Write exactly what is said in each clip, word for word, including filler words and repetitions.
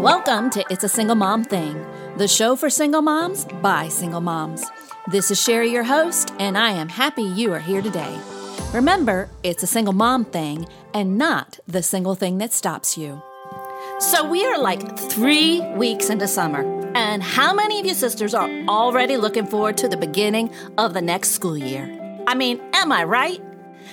Welcome to It's a Single Mom Thing, the show for single moms by single moms. This is Sherry, your host, and I am happy you are here today. Remember, it's a single mom thing and not the single thing that stops you. So we are like three weeks into summer, and how many of you sisters are already looking forward to the beginning of the next school year? I mean, am I right?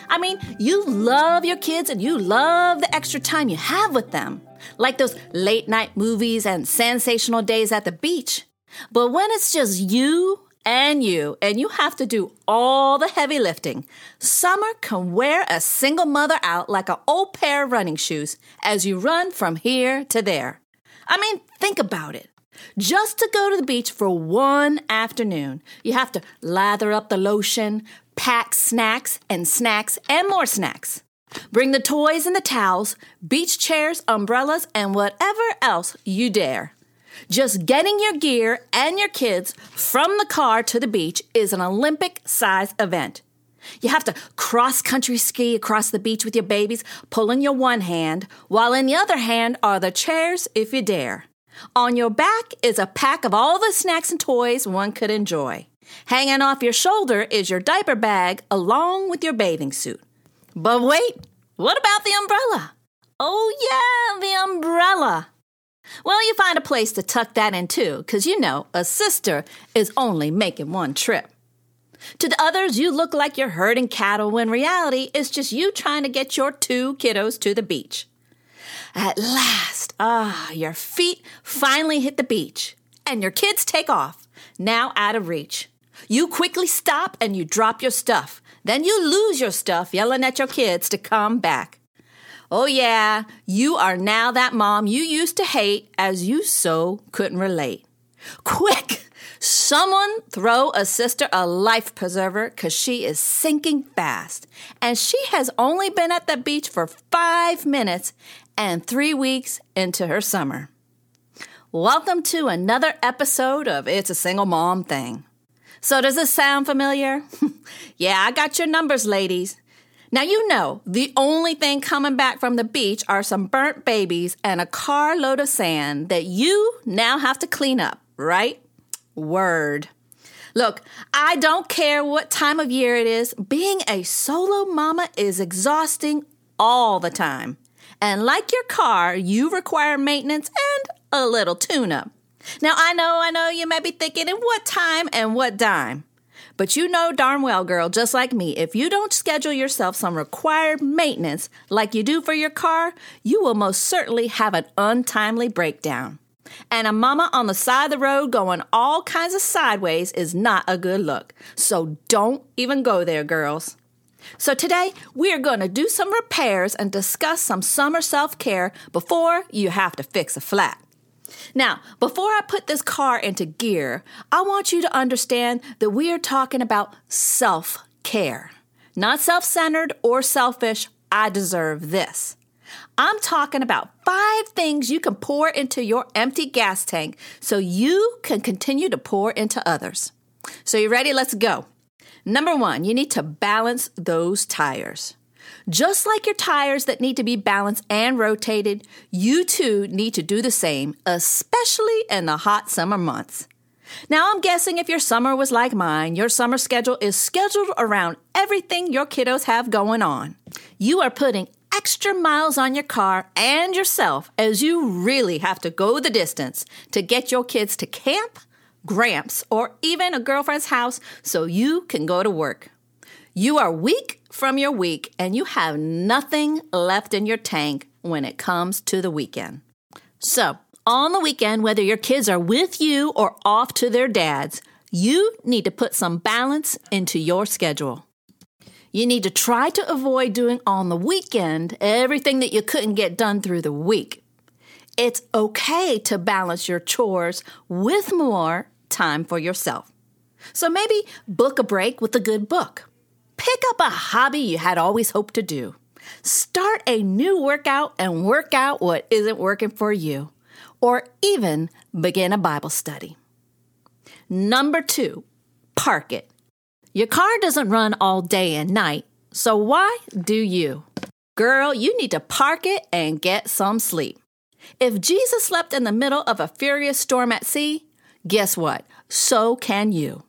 I mean, you love your kids and you love the extra time you have with them, like those late night movies and sensational days at the beach. But when it's just you and you, and you have to do all the heavy lifting, summer can wear a single mother out like an old pair of running shoes as you run from here to there. I mean, think about it. Just to go to the beach for one afternoon, you have to lather up the lotion, pack snacks and snacks and more snacks. Bring the toys and the towels, beach chairs, umbrellas, and whatever else you dare. Just getting your gear and your kids from the car to the beach is an Olympic-sized event. You have to cross-country ski across the beach with your babies, pulling your one hand, while in the other hand are the chairs if you dare. On your back is a pack of all the snacks and toys one could enjoy. Hanging off your shoulder is your diaper bag along with your bathing suit. But wait, what about the umbrella? Oh yeah, the umbrella. Well, you find a place to tuck that in too, because you know, a sister is only making one trip. To the others, you look like you're herding cattle when reality is just you trying to get your two kiddos to the beach. At last, ah, your feet finally hit the beach and your kids take off, now out of reach. You quickly stop and you drop your stuff. Then you lose your stuff yelling at your kids to come back. Oh yeah, you are now that mom you used to hate as you so couldn't relate. Quick, someone throw a sister a life preserver because she is sinking fast. And she has only been at the beach for five minutes and three weeks into her summer. Welcome to another episode of It's a Single Mom Thing. So does this sound familiar? Yeah, I got your numbers, ladies. Now, you know, the only thing coming back from the beach are some burnt babies and a carload of sand that you now have to clean up, right? Word. Look, I don't care what time of year it is. Being a solo mama is exhausting all the time. And like your car, you require maintenance and a little tune-up. Now, I know, I know you may be thinking, in what time and what dime? But you know darn well, girl, just like me, if you don't schedule yourself some required maintenance like you do for your car, you will most certainly have an untimely breakdown. And a mama on the side of the road going all kinds of sideways is not a good look. So don't even go there, girls. So today, we are going to do some repairs and discuss some summer self-care before you have to fix a flat. Now, before I put this car into gear, I want you to understand that we are talking about self-care. Not self-centered or selfish, I deserve this. I'm talking about five things you can pour into your empty gas tank so you can continue to pour into others. So you ready? Let's go. Number one, you need to balance those tires. Just like your tires that need to be balanced and rotated, you too need to do the same, especially in the hot summer months. Now, I'm guessing if your summer was like mine, your summer schedule is scheduled around everything your kiddos have going on. You are putting extra miles on your car and yourself as you really have to go the distance to get your kids to camp, Gramps, or even a girlfriend's house so you can go to work. You are weak from your week, and you have nothing left in your tank when it comes to the weekend. So, on the weekend, whether your kids are with you or off to their dads, you need to put some balance into your schedule. You need to try to avoid doing on the weekend everything that you couldn't get done through the week. It's okay to balance your chores with more time for yourself. So maybe book a break with a good book. Pick up a hobby you had always hoped to do. Start a new workout and work out what isn't working for you. Or even begin a Bible study. Number two, park it. Your car doesn't run all day and night, so why do you? Girl, you need to park it and get some sleep. If Jesus slept in the middle of a furious storm at sea, guess what? So can you.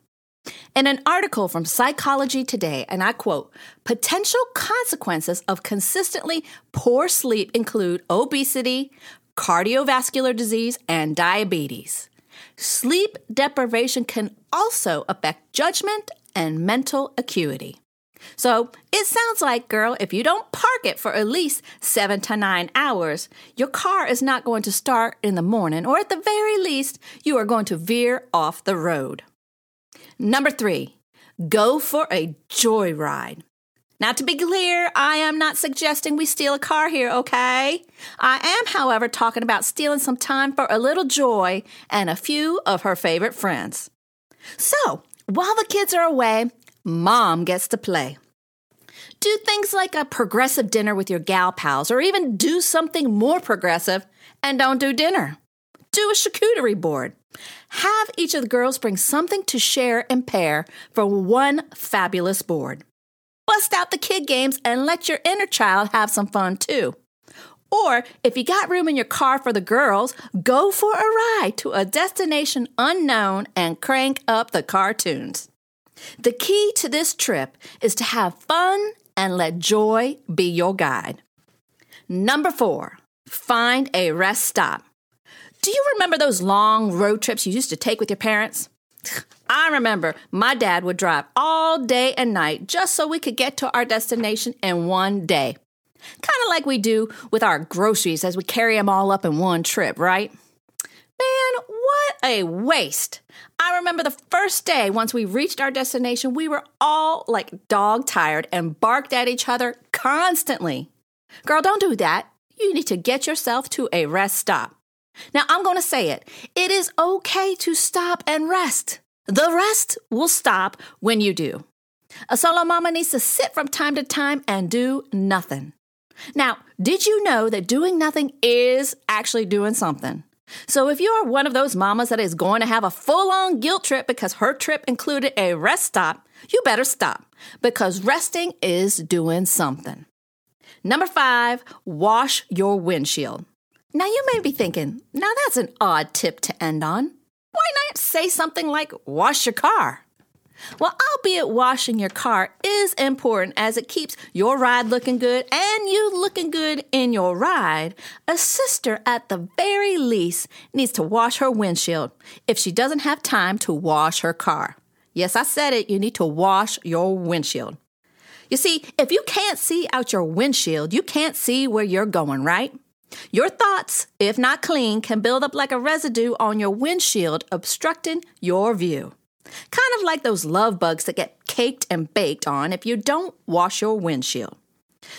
In an article from Psychology Today, and I quote, potential consequences of consistently poor sleep include obesity, cardiovascular disease, and diabetes. Sleep deprivation can also affect judgment and mental acuity. So it sounds like, girl, if you don't park it for at least seven to nine hours, your car is not going to start in the morning, or at the very least, you are going to veer off the road. Number three, go for a joyride. Now, to be clear, I am not suggesting we steal a car here, okay? I am, however, talking about stealing some time for a little joy and a few of her favorite friends. So, while the kids are away, Mom gets to play. Do things like a progressive dinner with your gal pals, or even do something more progressive and don't do dinner. Do a charcuterie board. Have each of the girls bring something to share and pair for one fabulous board. Bust out the kid games and let your inner child have some fun too. Or if you got room in your car for the girls, go for a ride to a destination unknown and crank up the cartoons. The key to this trip is to have fun and let joy be your guide. Number four, find a rest stop. Do you remember those long road trips you used to take with your parents? I remember my dad would drive all day and night just so we could get to our destination in one day. Kind of like we do with our groceries as we carry them all up in one trip, right? Man, what a waste. I remember the first day once we reached our destination, we were all like dog tired and barked at each other constantly. Girl, don't do that. You need to get yourself to a rest stop. Now, I'm going to say it. It is okay to stop and rest. The rest will stop when you do. A solo mama needs to sit from time to time and do nothing. Now, did you know that doing nothing is actually doing something? So if you are one of those mamas that is going to have a full-on guilt trip because her trip included a rest stop, you better stop because resting is doing something. Number five, wash your windshield. Now you may be thinking, now that's an odd tip to end on. Why not say something like, wash your car? Well, albeit washing your car is important as it keeps your ride looking good and you looking good in your ride, a sister at the very least needs to wash her windshield if she doesn't have time to wash her car. Yes, I said it. You need to wash your windshield. You see, if you can't see out your windshield, you can't see where you're going, right? Your thoughts, if not clean, can build up like a residue on your windshield, obstructing your view. Kind of like those love bugs that get caked and baked on if you don't wash your windshield.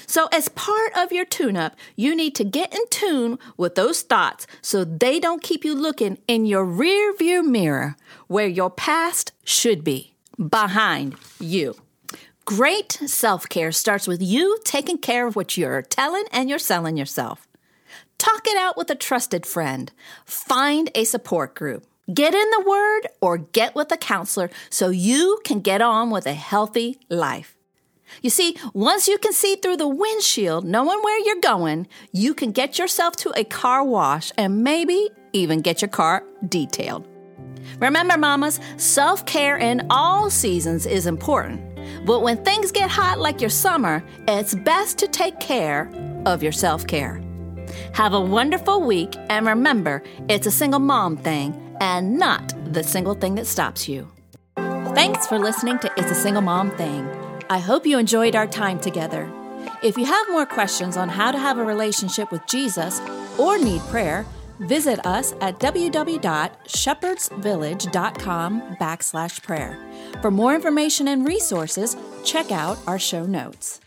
So as part of your tune-up, you need to get in tune with those thoughts so they don't keep you looking in your rear-view mirror where your past should be, behind you. Great self-care starts with you taking care of what you're telling and you're selling yourself. Talk it out with a trusted friend. Find a support group. Get in the Word or get with a counselor so you can get on with a healthy life. You see, once you can see through the windshield, knowing where you're going, you can get yourself to a car wash and maybe even get your car detailed. Remember, mamas, self-care in all seasons is important. But when things get hot like your summer, it's best to take care of your self-care. Have a wonderful week, and remember, it's a single mom thing. And not the single thing that stops you. Thanks for listening to It's a Single Mom Thing. I hope you enjoyed our time together. If you have more questions on how to have a relationship with Jesus or need prayer, visit us at w w w dot shepherds village dot com backslash prayer. For more information and resources, check out our show notes.